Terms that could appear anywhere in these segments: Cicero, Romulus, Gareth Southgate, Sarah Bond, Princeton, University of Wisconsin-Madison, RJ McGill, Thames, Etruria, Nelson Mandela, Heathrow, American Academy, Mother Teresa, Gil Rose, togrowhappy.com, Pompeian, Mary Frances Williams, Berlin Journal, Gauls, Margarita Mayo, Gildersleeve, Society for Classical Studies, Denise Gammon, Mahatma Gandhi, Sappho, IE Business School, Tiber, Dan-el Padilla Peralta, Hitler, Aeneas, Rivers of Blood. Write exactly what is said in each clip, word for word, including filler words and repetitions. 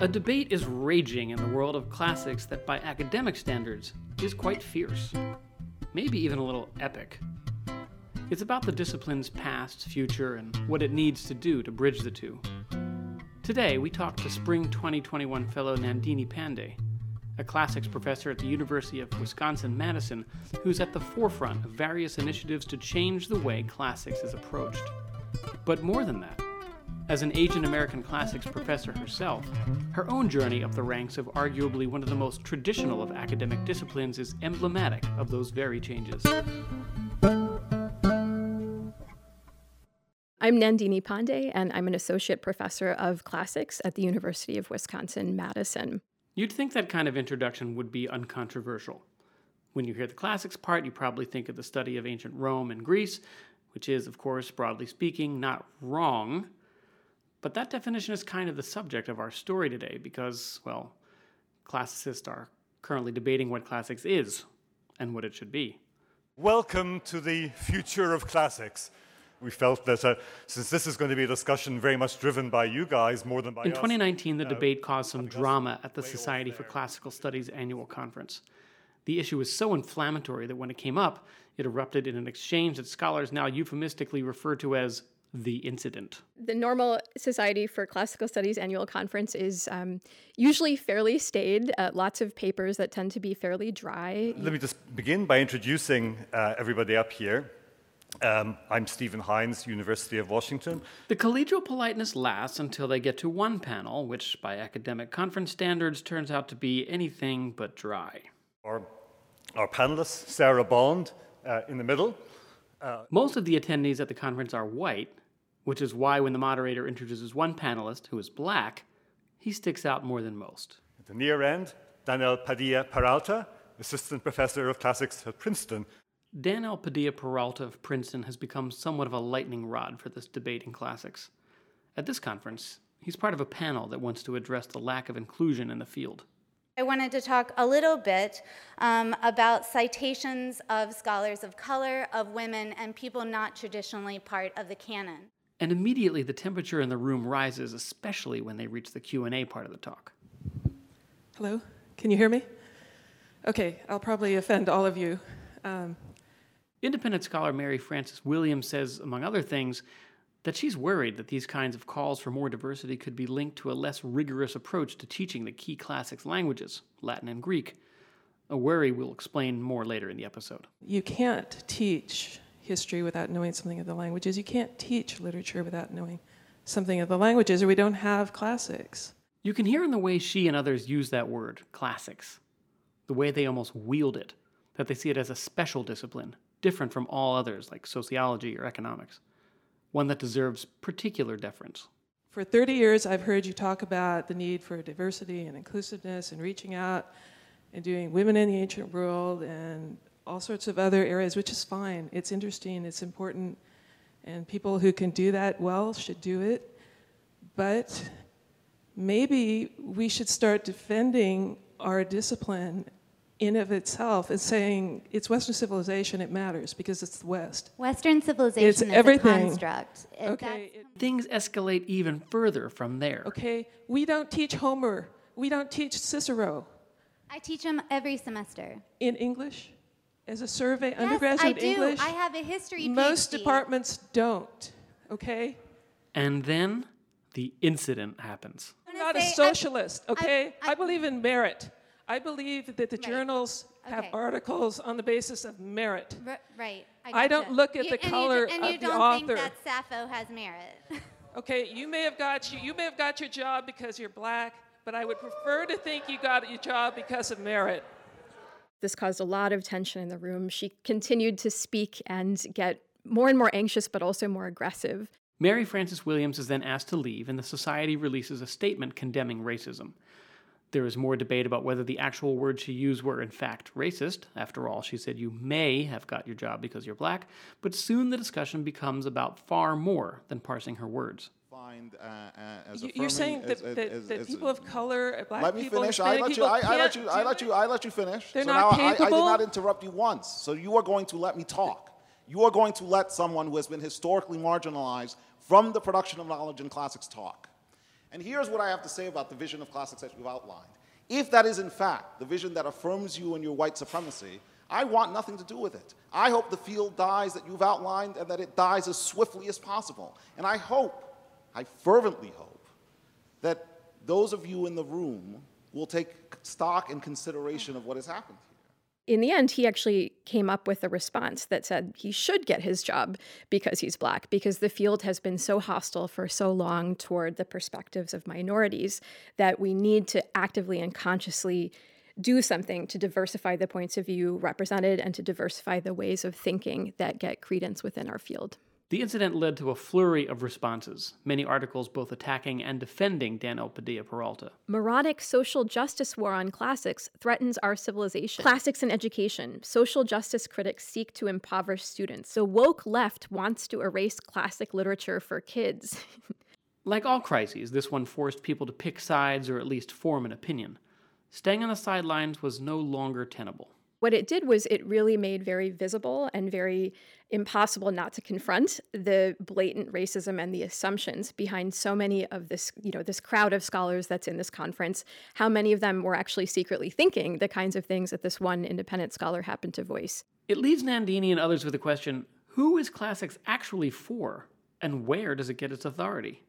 A debate is raging in the world of classics that by academic standards is quite fierce, maybe even a little epic. It's about the discipline's past, future, and what it needs to do to bridge the two. Today, we talk to Spring twenty twenty-one fellow Nandini Pandey, a classics professor at the University of Wisconsin-Madison who's at the forefront of various initiatives to change the way classics is approached. But more than that, as an Asian American classics professor herself, her own journey up the ranks of arguably one of the most traditional of academic disciplines is emblematic of those very changes. I'm Nandini Pandey, and I'm an associate professor of classics at the University of Wisconsin-Madison. You'd think that kind of introduction would be uncontroversial. When you hear the classics part, you probably think of the study of ancient Rome and Greece, which is, of course, broadly speaking, not wrong. But that definition is kind of the subject of our story today because, well, classicists are currently debating what classics is and what it should be. Welcome to the future of classics. We felt that uh, since this is going to be a discussion very much driven by you guys more than by us. In twenty nineteen, the debate caused some drama at the Society for Classical Studies annual conference. The issue was so inflammatory that when it came up, it erupted in an exchange that scholars now euphemistically refer to as the incident. The normal Society for Classical Studies annual conference is um, usually fairly staid, uh, lots of papers that tend to be fairly dry. Let me just begin by introducing uh, everybody up here. Um, I'm Stephen Hines, University of Washington. The collegial politeness lasts until they get to one panel, which by academic conference standards turns out to be anything but dry. Our, our panelists, Sarah Bond uh, in the middle. Uh, Most of the attendees at the conference are white, which is why when the moderator introduces one panelist who is black, he sticks out more than most. At the near end, Dan-el Padilla Peralta, assistant professor of classics at Princeton. Dan-el Padilla Peralta of Princeton has become somewhat of a lightning rod for this debate in classics. At this conference, he's part of a panel that wants to address the lack of inclusion in the field. I wanted to talk a little bit um, about citations of scholars of color, of women, and people not traditionally part of the canon. And immediately the temperature in the room rises, especially when they reach the Q and A part of the talk. Hello? Can you hear me? Okay, I'll probably offend all of you. Um... Independent scholar Mary Frances Williams says, among other things, that she's worried that these kinds of calls for more diversity could be linked to a less rigorous approach to teaching the key classics languages, Latin and Greek, a worry we'll explain more later in the episode. You can't teach history without knowing something of the languages. You can't teach literature without knowing something of the languages, or we don't have classics. You can hear in the way she and others use that word, classics, the way they almost wield it, that they see it as a special discipline, different from all others like sociology or economics. One that deserves particular deference. For thirty years, I've heard you talk about the need for diversity and inclusiveness and reaching out and doing women in the ancient world and all sorts of other areas, which is fine. It's interesting, it's important, and people who can do that well should do it. But maybe we should start defending our discipline in of itself, is saying it's Western civilization, it matters because it's the West. Western civilization it's is everything. A construct. It, okay. It, things escalate even further from there. Okay, we don't teach Homer. We don't teach Cicero. I teach them every semester. In English? As a survey, yes, undergraduate I English? Yes, I do. I have a history PhD. Most departments don't, okay? And then the incident happens. I'm not a socialist, I, okay? I, I, I believe in merit. I believe that the right. journals have okay. articles on the basis of merit. R- right. I, I don't so. look at you, the color of the author. And you, d- and you don't author. think that Sappho has merit. Okay, you may have got you, you may have got your job because you're black, but I would prefer to think you got your job because of merit. This caused a lot of tension in the room. She continued to speak and get more and more anxious, but also more aggressive. Mary Frances Williams is then asked to leave, and the society releases a statement condemning racism. There is more debate about whether the actual words she used were, in fact, racist. After all, she said you may have got your job because you're black, but soon the discussion becomes about far more than parsing her words. Find, uh, uh, as you're saying that, as, that, as, as, that people as, of color, black let people, me finish. I let, people you, I, I let you. I let you. I let you finish. They're so not now capable. I, I did not interrupt you once. So you are going to let me talk. You are going to let someone who has been historically marginalized from the production of knowledge in classics talk. And here's what I have to say about the vision of classics that you've outlined. If that is, in fact, the vision that affirms you and your white supremacy, I want nothing to do with it. I hope the field dies that you've outlined and that it dies as swiftly as possible. And I hope, I fervently hope, that those of you in the room will take stock and consideration of what has happened here. In the end, he actually came up with a response that said he should get his job because he's Black, because the field has been so hostile for so long toward the perspectives of minorities that we need to actively and consciously do something to diversify the points of view represented and to diversify the ways of thinking that get credence within our field. The incident led to a flurry of responses, many articles both attacking and defending Dan-el Padilla Peralta. Moronic social justice war on classics threatens our civilization. Classics in education. Social justice critics seek to impoverish students. The woke left wants to erase classic literature for kids. Like all crises, this one forced people to pick sides or at least form an opinion. Staying on the sidelines was no longer tenable. What it did was it really made very visible and very impossible not to confront the blatant racism and the assumptions behind so many of this, you know, this crowd of scholars that's in this conference, how many of them were actually secretly thinking the kinds of things that this one independent scholar happened to voice. It leaves Nandini and others with the question, who is classics actually for, and where does it get its authority?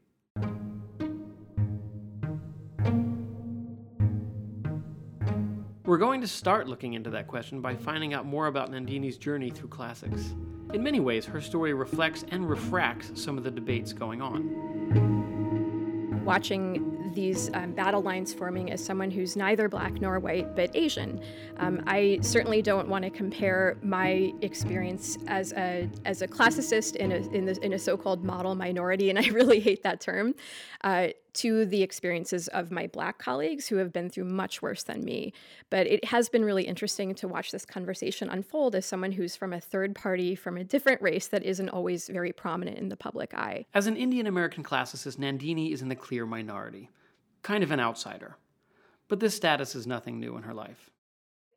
We're going to start looking into that question by finding out more about Nandini's journey through classics. In many ways, her story reflects and refracts some of the debates going on. Watching these um, battle lines forming as someone who's neither Black nor white, but Asian, um, I certainly don't want to compare my experience as a as a classicist in a, in, the, in a so-called model minority, and I really hate that term, uh, to the experiences of my Black colleagues who have been through much worse than me. But it has been really interesting to watch this conversation unfold as someone who's from a third party, from a different race that isn't always very prominent in the public eye. As an Indian-American classicist, Nandini is in the clear minority, kind of an outsider. But this status is nothing new in her life.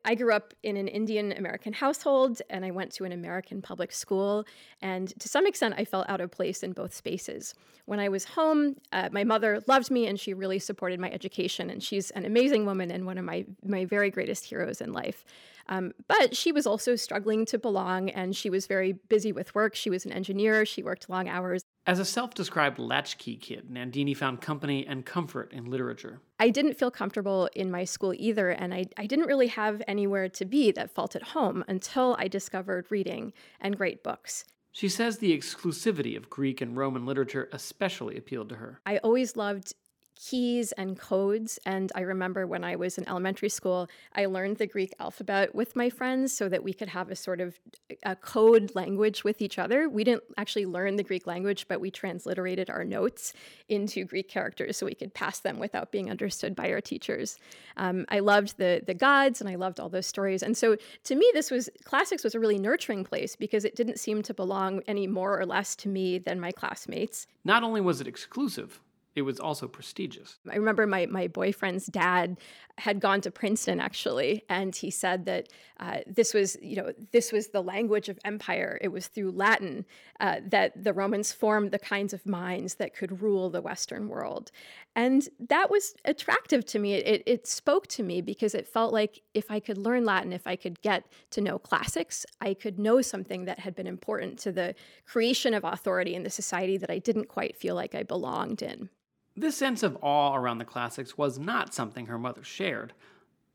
I grew up in an Indian-American household, and I went to an American public school, and to some extent, I felt out of place in both spaces. When I was home, uh, my mother loved me, and she really supported my education, and she's an amazing woman and one of my, my very greatest heroes in life. Um, but she was also struggling to belong, and she was very busy with work. She was an engineer. She worked long hours. As a self-described latchkey kid, Nandini found company and comfort in literature. I didn't feel comfortable in my school either, and I, I didn't really have anywhere to be that felt at home until I discovered reading and great books. She says the exclusivity of Greek and Roman literature especially appealed to her. I always loved keys and codes, and I remember when I was in elementary school, I learned the Greek alphabet with my friends so that we could have a sort of a code language with each other. We didn't actually learn the Greek language, but we transliterated our notes into Greek characters so we could pass them without being understood by our teachers. Um, I loved the the gods, and I loved all those stories. And so to me, this was, classics was a really nurturing place because it didn't seem to belong any more or less to me than my classmates. Not only was it exclusive, it was also prestigious. I remember my, my boyfriend's dad had gone to Princeton, actually, and he said that uh, this was, you know, this was the language of empire. It was through Latin uh, that the Romans formed the kinds of minds that could rule the Western world. And that was attractive to me. It, it spoke to me because it felt like if I could learn Latin, if I could get to know classics, I could know something that had been important to the creation of authority in the society that I didn't quite feel like I belonged in. This sense of awe around the classics was not something her mother shared,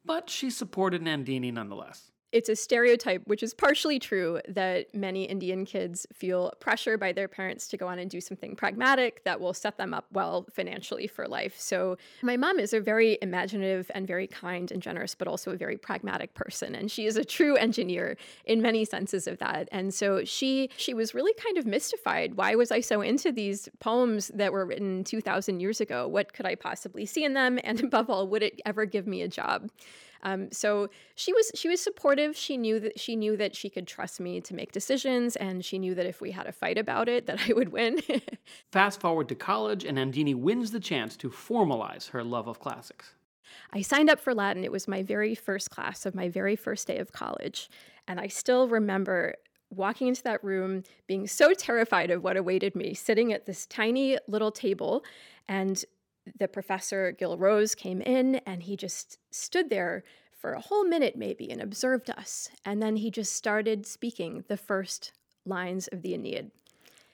but she supported Nandini nonetheless. It's a stereotype, which is partially true, that many Indian kids feel pressure by their parents to go on and do something pragmatic that will set them up well financially for life. So my mom is a very imaginative and very kind and generous, but also a very pragmatic person. And she is a true engineer in many senses of that. And so she she was really kind of mystified. Why was I so into these poems that were written two thousand years ago? What could I possibly see in them? And above all, would it ever give me a job? Um, so she was she was supportive. She knew that she knew that she could trust me to make decisions, and she knew that if we had a fight about it, that I would win. Fast forward to college, and Nandini wins the chance to formalize her love of classics. I signed up for Latin. It was my very first class of my very first day of college, and I still remember walking into that room, being so terrified of what awaited me, sitting at this tiny little table, and the professor, Gil Rose, came in and he just stood there for a whole minute maybe and observed us. And then he just started speaking the first lines of the Aeneid.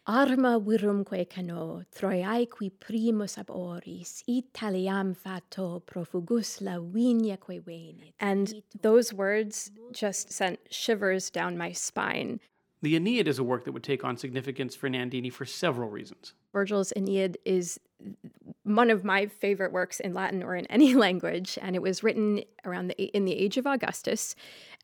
Arma virumque cano, Troiaeque primus ab oris, Italiam fato profugus lavineaque venit. And those words just sent shivers down my spine. The Aeneid is a work that would take on significance for Nandini for several reasons. Virgil's Aeneid is one of my favorite works in Latin or in any language, and it was written around the, in the age of Augustus.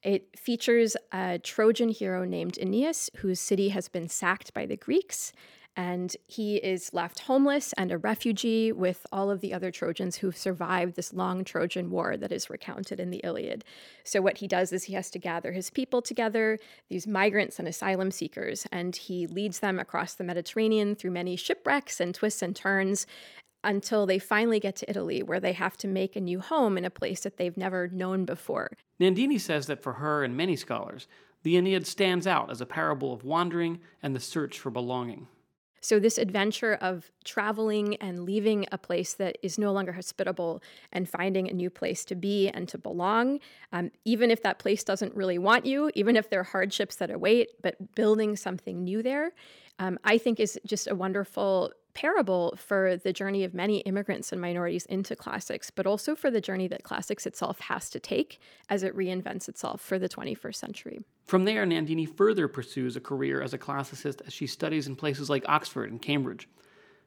It features a Trojan hero named Aeneas, whose city has been sacked by the Greeks, and he is left homeless and a refugee with all of the other Trojans who've survived this long Trojan War that is recounted in the Iliad. So what he does is he has to gather his people together, these migrants and asylum seekers, and he leads them across the Mediterranean through many shipwrecks and twists and turns until they finally get to Italy, where they have to make a new home in a place that they've never known before. Nandini says that for her and many scholars, the Aeneid stands out as a parable of wandering and the search for belonging. So this adventure of traveling and leaving a place that is no longer hospitable and finding a new place to be and to belong, um, even if that place doesn't really want you, even if there are hardships that await, but building something new there, um, I think is just a wonderful parable for the journey of many immigrants and minorities into classics, but also for the journey that classics itself has to take as it reinvents itself for the twenty-first century. From there, Nandini further pursues a career as a classicist as she studies in places like Oxford and Cambridge.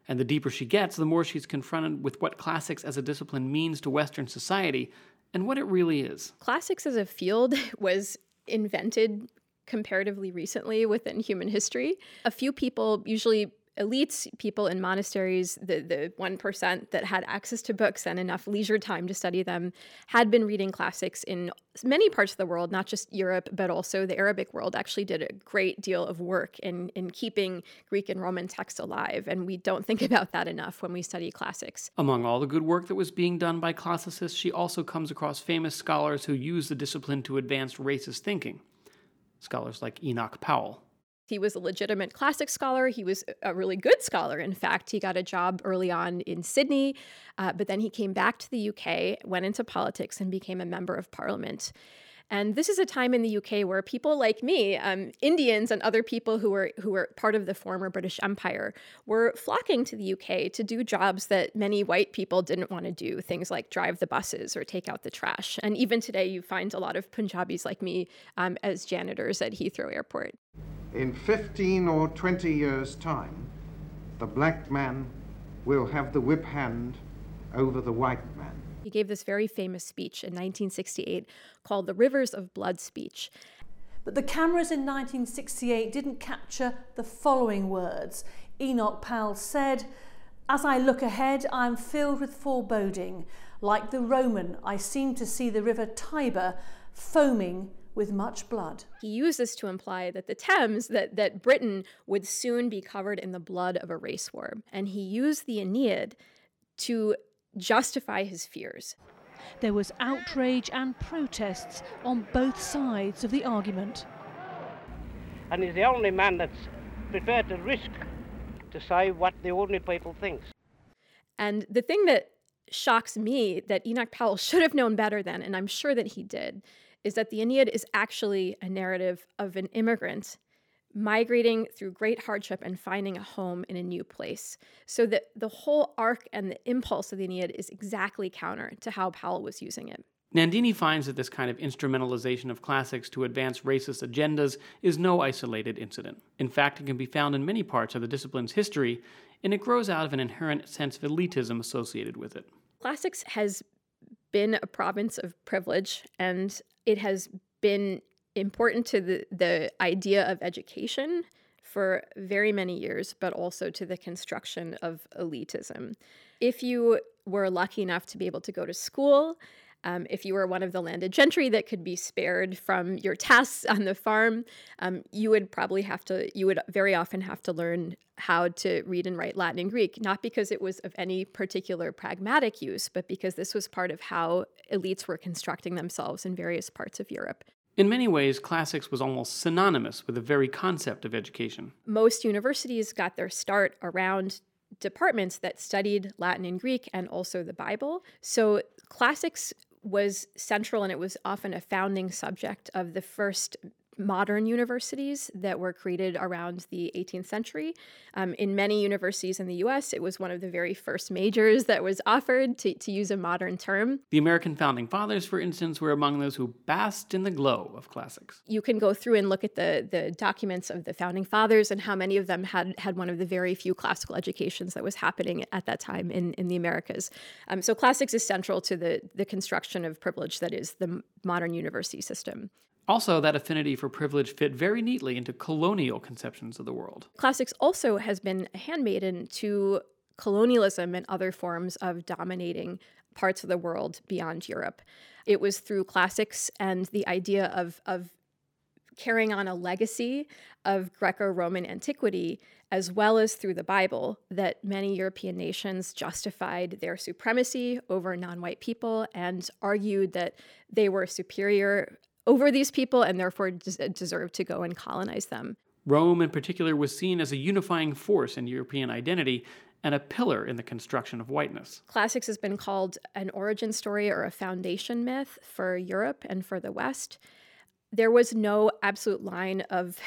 And the deeper she gets, the more she's confronted with what classics as a discipline means to Western society and what it really is. Classics as a field was invented comparatively recently within human history. A few people, usually elites, people in monasteries, the, the one percent that had access to books and enough leisure time to study them, had been reading classics in many parts of the world, not just Europe, but also the Arabic world, actually did a great deal of work in, in keeping Greek and Roman texts alive. And we don't think about that enough when we study classics. Among all the good work that was being done by classicists, she also comes across famous scholars who use the discipline to advance racist thinking. Scholars like Enoch Powell. He was a legitimate classic scholar. He was a really good scholar. In fact, he got a job early on in Sydney, uh, but then he came back to the U K, went into politics, and became a member of parliament. And this is a time in the U K where people like me, um, Indians and other people who were who were part of the former British Empire, were flocking to the U K to do jobs that many white people didn't want to do, things like drive the buses or take out the trash. And even today, you find a lot of Punjabis like me um, as janitors at Heathrow Airport. In fifteen or twenty years' time, the black man will have the whip hand over the white man. He gave this very famous speech in nineteen sixty-eight called the Rivers of Blood speech. But the cameras in nineteen sixty-eight didn't capture the following words. Enoch Powell said, "As I look ahead, I'm filled with foreboding. Like the Roman, I seem to see the river Tiber foaming with much blood." He used this to imply that the Thames, that, that Britain would soon be covered in the blood of a race war. And he used the Aeneid to justify his fears. There was outrage and protests on both sides of the argument. And he's the only man that's prepared to risk to say what the ordinary people thinks. And the thing that shocks me, that Enoch Powell should have known better then, and I'm sure that he did, is that the Aeneid is actually a narrative of an immigrant migrating through great hardship and finding a home in a new place. So that the whole arc and the impulse of the Aeneid is exactly counter to how Powell was using it. Nandini finds that this kind of instrumentalization of classics to advance racist agendas is no isolated incident. In fact, it can be found in many parts of the discipline's history, and it grows out of an inherent sense of elitism associated with it. Classics has been a province of privilege, and it has been important to the, the idea of education for very many years, but also to the construction of elitism. If you were lucky enough to be able to go to school, um, if you were one of the landed gentry that could be spared from your tasks on the farm, um, you would probably have to, you would very often have to learn how to read and write Latin and Greek, not because it was of any particular pragmatic use, but because this was part of how elites were constructing themselves in various parts of Europe. In many ways, classics was almost synonymous with the very concept of education. Most universities got their start around departments that studied Latin and Greek and also the Bible. So classics was central, and it was often a founding subject of the first modern universities that were created around the eighteenth century. Um, in many universities in the U S, it was one of the very first majors that was offered, to, to use a modern term. The American Founding Fathers, for instance, were among those who basked in the glow of classics. You can go through and look at the, the documents of the Founding Fathers and how many of them had, had one of the very few classical educations that was happening at that time in, in the Americas. Um, so classics is central to the, the construction of privilege that is the modern university system. Also, that affinity for privilege fit very neatly into colonial conceptions of the world. Classics also has been handmaiden to colonialism and other forms of dominating parts of the world beyond Europe. It was through classics and the idea of, of carrying on a legacy of Greco-Roman antiquity, as well as through the Bible, that many European nations justified their supremacy over non-white people and argued that they were superior over these people and therefore des- deserved to go and colonize them. Rome in particular was seen as a unifying force in European identity and a pillar in the construction of whiteness. Classics has been called an origin story or a foundation myth for Europe and for the West. There was no absolute line of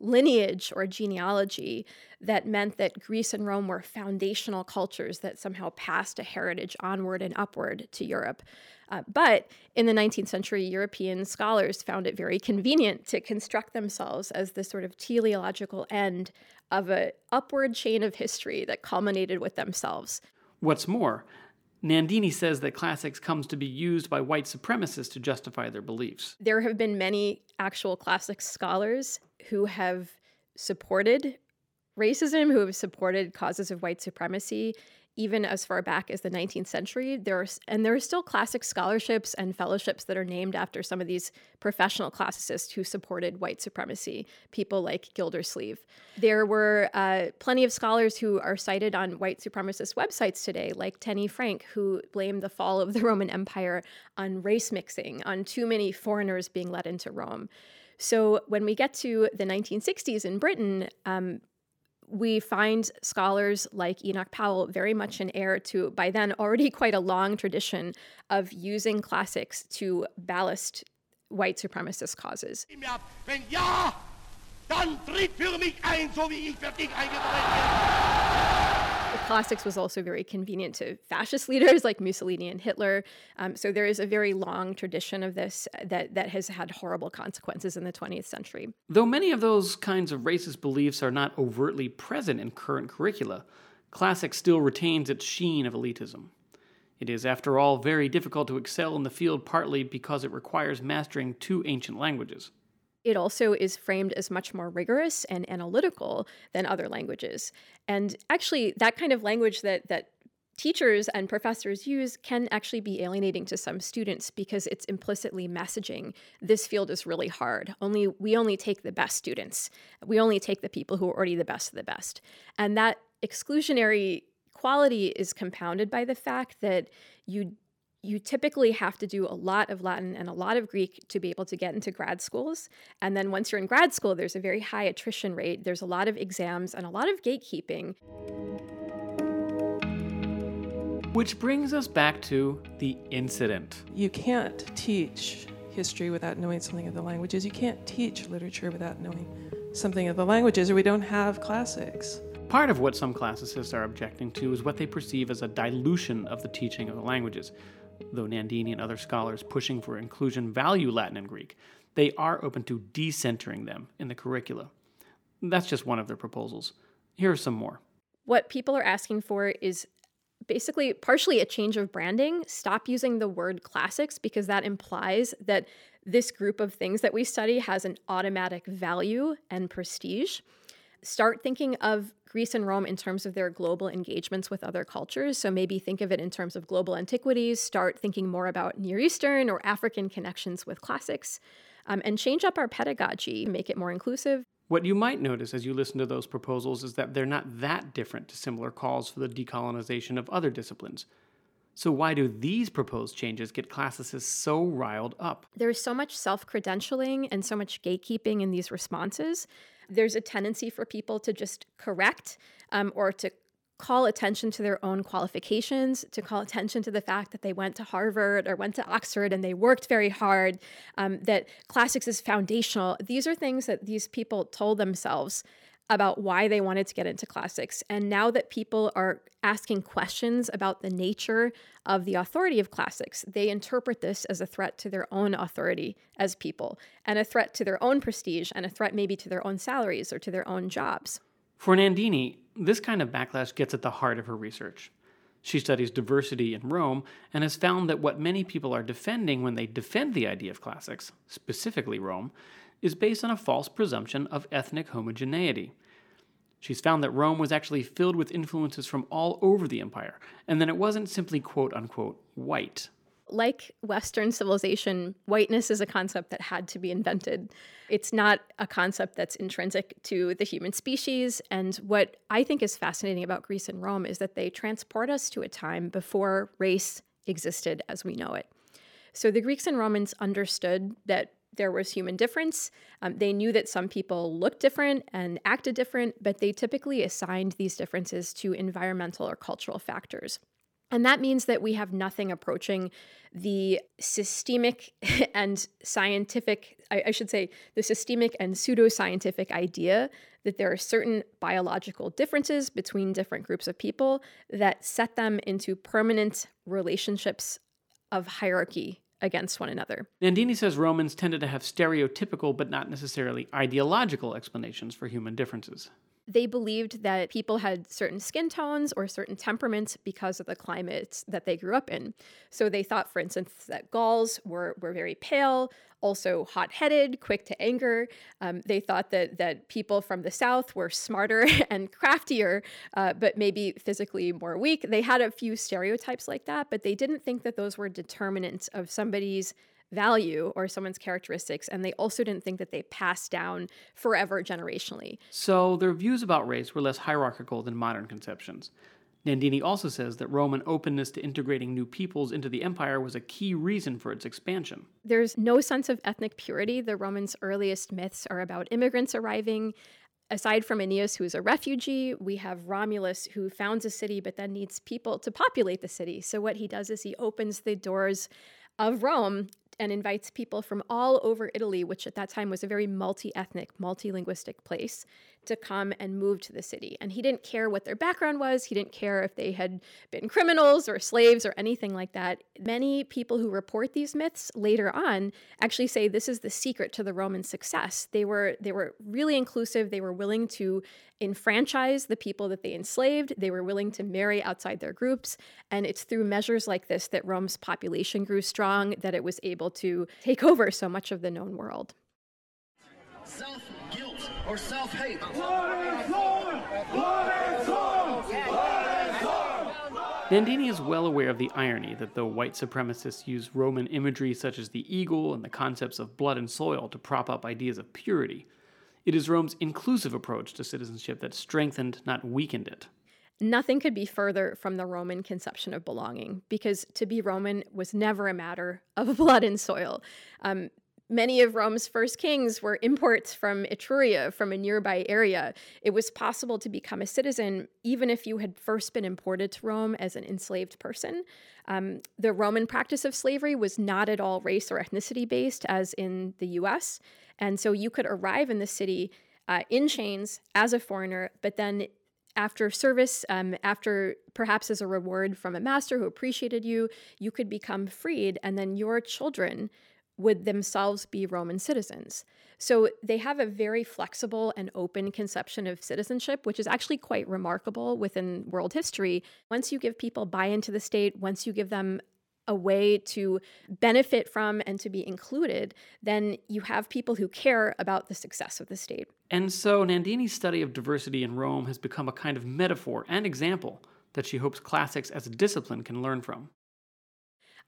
lineage or genealogy that meant that Greece and Rome were foundational cultures that somehow passed a heritage onward and upward to Europe. Uh, but in the nineteenth century, European scholars found it very convenient to construct themselves as the sort of teleological end of an upward chain of history that culminated with themselves. What's more, Nandini says that classics comes to be used by white supremacists to justify their beliefs. There have been many actual classics scholars who have supported racism, who have supported causes of white supremacy, even as far back as the nineteenth century. There are, and there are still classic scholarships and fellowships that are named after some of these professional classicists who supported white supremacy, people like Gildersleeve. There were uh, plenty of scholars who are cited on white supremacist websites today, like Tenny Frank, who blamed the fall of the Roman Empire on race mixing, on too many foreigners being let into Rome. So when we get to the nineteen sixties in Britain, um, we find scholars like Enoch Powell very much in heir to, by then, already quite a long tradition of using classics to ballast white supremacist causes. The classics was also very convenient to fascist leaders like Mussolini and Hitler. Um, so there is a very long tradition of this that, that has had horrible consequences in the twentieth century. Though many of those kinds of racist beliefs are not overtly present in current curricula, classics still retains its sheen of elitism. It is, after all, very difficult to excel in the field partly because it requires mastering two ancient languages. It also is framed as much more rigorous and analytical than other languages. And actually, that kind of language that that teachers and professors use can actually be alienating to some students because it's implicitly messaging, this field is really hard. Only we only take the best students. We only take the people who are already the best of the best. And that exclusionary quality is compounded by the fact that you You typically have to do a lot of Latin and a lot of Greek to be able to get into grad schools. And then once you're in grad school, there's a very high attrition rate. There's a lot of exams and a lot of gatekeeping. Which brings us back to the incident. You can't teach history without knowing something of the languages. You can't teach literature without knowing something of the languages, or we don't have classics. Part of what some classicists are objecting to is what they perceive as a dilution of the teaching of the languages. Though Nandini and other scholars pushing for inclusion value Latin and Greek, they are open to decentering them in the curricula. That's just one of their proposals. Here are some more. What people are asking for is basically partially a change of branding. Stop using the word classics because that implies that this group of things that we study has an automatic value and prestige. Start thinking of Greece and Rome in terms of their global engagements with other cultures. So maybe think of it in terms of global antiquities, start thinking more about Near Eastern or African connections with classics, um, and change up our pedagogy, make it more inclusive. What you might notice as you listen to those proposals is that they're not that different to similar calls for the decolonization of other disciplines. So why do these proposed changes get classicists so riled up? There is so much self-credentialing and so much gatekeeping in these responses. There's a tendency for people to just correct um, or to call attention to their own qualifications, to call attention to the fact that they went to Harvard or went to Oxford and they worked very hard, um, that classics is foundational. These are things that these people told themselves about why they wanted to get into classics. And now that people are asking questions about the nature of the authority of classics, they interpret this as a threat to their own authority as people, and a threat to their own prestige, and a threat maybe to their own salaries or to their own jobs. For Nandini, this kind of backlash gets at the heart of her research. She studies diversity in Rome and has found that what many people are defending when they defend the idea of classics, specifically Rome, is based on a false presumption of ethnic homogeneity. She's found that Rome was actually filled with influences from all over the empire, and that it wasn't simply quote-unquote white. Like Western civilization, whiteness is a concept that had to be invented. It's not a concept that's intrinsic to the human species. And what I think is fascinating about Greece and Rome is that they transport us to a time before race existed as we know it. So the Greeks and Romans understood that there was human difference. Um, they knew that some people looked different and acted different, but they typically assigned these differences to environmental or cultural factors. And that means that we have nothing approaching the systemic and scientific, I, I should say, the systemic and pseudoscientific idea that there are certain biological differences between different groups of people that set them into permanent relationships of hierarchy against one another. Nandini says Romans tended to have stereotypical but not necessarily ideological explanations for human differences. They believed that people had certain skin tones or certain temperaments because of the climates that they grew up in. So they thought, for instance, that Gauls were, were very pale, also hot-headed, quick to anger. Um, they thought that that people from the South were smarter and craftier, uh, but maybe physically more weak. They had a few stereotypes like that, but they didn't think that those were determinants of somebody's value or someone's characteristics, and they also didn't think that they passed down forever generationally. So their views about race were less hierarchical than modern conceptions. Nandini also says that Roman openness to integrating new peoples into the empire was a key reason for its expansion. There's no sense of ethnic purity. The Romans' earliest myths are about immigrants arriving. Aside from Aeneas, who's a refugee, we have Romulus, who founds a city but then needs people to populate the city. So what he does is he opens the doors of Rome and invites people from all over Italy, which at that time was a very multi-ethnic, multi-linguistic place, to come and move to the city. And he didn't care what their background was. He didn't care if they had been criminals or slaves or anything like that. Many people who report these myths later on actually say this is the secret to the Roman success. They were they were really inclusive. They were willing to enfranchise the people that they enslaved. They were willing to marry outside their groups. And it's through measures like this that Rome's population grew strong, that it was able to take over so much of the known world. Self-guilt or self-hate. Nandini is well aware of the irony that though white supremacists use Roman imagery such as the eagle and the concepts of blood and soil to prop up ideas of purity, it is Rome's inclusive approach to citizenship that strengthened, not weakened it. Nothing could be further from the Roman conception of belonging, because to be Roman was never a matter of blood and soil. Um, Many of Rome's first kings were imports from Etruria, from a nearby area. It was possible to become a citizen even if you had first been imported to Rome as an enslaved person. Um, the Roman practice of slavery was not at all race or ethnicity based, as in the U S. And so you could arrive in the city uh, in chains as a foreigner, but then after service, um, after perhaps as a reward from a master who appreciated you, you could become freed, and then your children would themselves be Roman citizens. So they have a very flexible and open conception of citizenship, which is actually quite remarkable within world history. Once you give people buy into the state, once you give them a way to benefit from and to be included, then you have people who care about the success of the state. And so Nandini's study of diversity in Rome has become a kind of metaphor and example that she hopes classics as a discipline can learn from.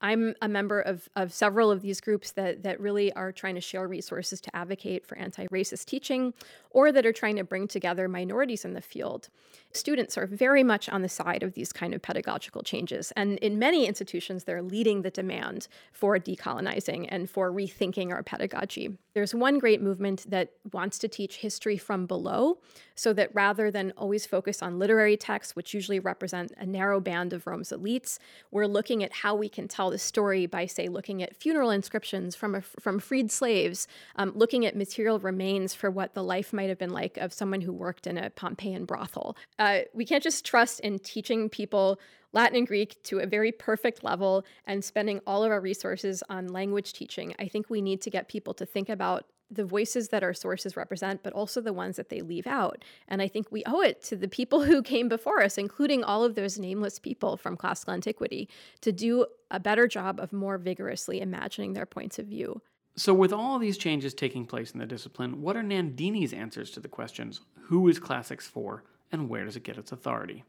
I'm a member of of several of these groups that that really are trying to share resources to advocate for anti-racist teaching, or that are trying to bring together minorities in the field. Students are very much on the side of these kind of pedagogical changes. And in many institutions, they're leading the demand for decolonizing and for rethinking our pedagogy. There's one great movement that wants to teach history from below, so that rather than always focus on literary texts, which usually represent a narrow band of Rome's elites, we're looking at how we can tell the story by, say, looking at funeral inscriptions from a, from freed slaves, um, looking at material remains for what the life might have been like of someone who worked in a Pompeian brothel. Uh, we can't just trust in teaching people Latin and Greek to a very perfect level and spending all of our resources on language teaching. I think we need to get people to think about the voices that our sources represent, but also the ones that they leave out. And I think we owe it to the people who came before us, including all of those nameless people from classical antiquity, to do a better job of more vigorously imagining their points of view. So with all these changes taking place in the discipline, what are Nandini's answers to the questions, who is classics for, and where does it get its authority?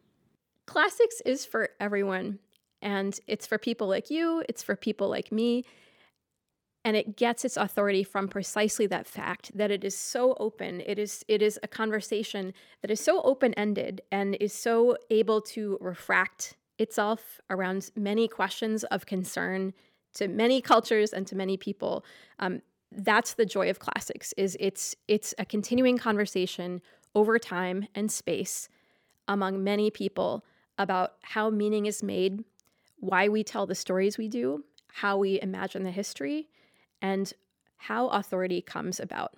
Classics is for everyone, and it's for people like you, it's for people like me, and it gets its authority from precisely that fact that it is so open. It is it is a conversation that is so open-ended and is so able to refract itself around many questions of concern to many cultures and to many people. Um, that's the joy of classics, is it's it's a continuing conversation over time and space among many people about how meaning is made, why we tell the stories we do, how we imagine the history, and how authority comes about.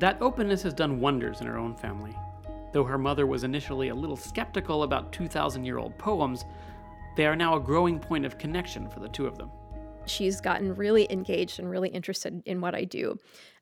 That openness has done wonders in her own family. Though her mother was initially a little skeptical about two thousand year old poems, they are now a growing point of connection for the two of them. She's gotten really engaged and really interested in what I do.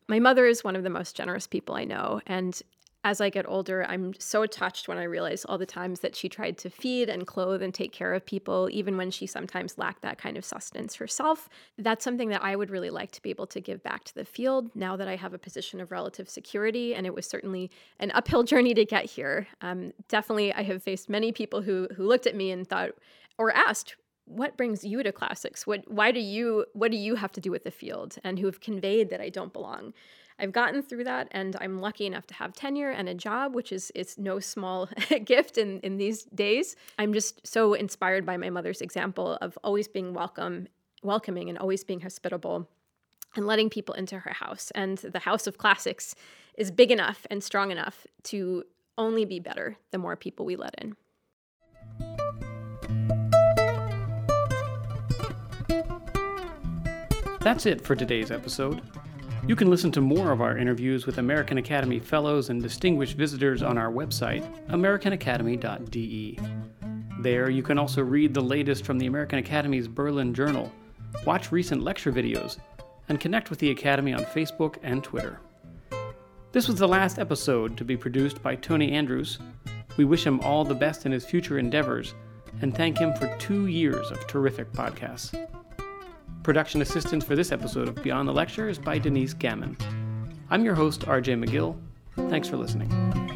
My mother is one of the most generous people I know, and as I get older, I'm so touched when I realize all the times that she tried to feed and clothe and take care of people, even when she sometimes lacked that kind of sustenance herself. That's something that I would really like to be able to give back to the field now that I have a position of relative security, and it was certainly an uphill journey to get here. Um, definitely, I have faced many people who who looked at me and thought, or asked, what brings you to classics? What, why do you, what do you have to do with the field? And who have conveyed that I don't belong. I've gotten through that, and I'm lucky enough to have tenure and a job, which is it's no small gift in, in these days. I'm just so inspired by my mother's example of always being welcome, welcoming and always being hospitable and letting people into her house. And the house of classics is big enough and strong enough to only be better the more people we let in. That's it for today's episode. You can listen to more of our interviews with American Academy Fellows and distinguished visitors on our website, american academy dot d e. There, you can also read the latest from the American Academy's Berlin Journal, watch recent lecture videos, and connect with the Academy on Facebook and Twitter. This was the last episode to be produced by Tony Andrews. We wish him all the best in his future endeavors, and thank him for two years of terrific podcasts. Production assistance for this episode of Beyond the Lecture is by Denise Gammon. I'm your host, R J McGill. Thanks for listening.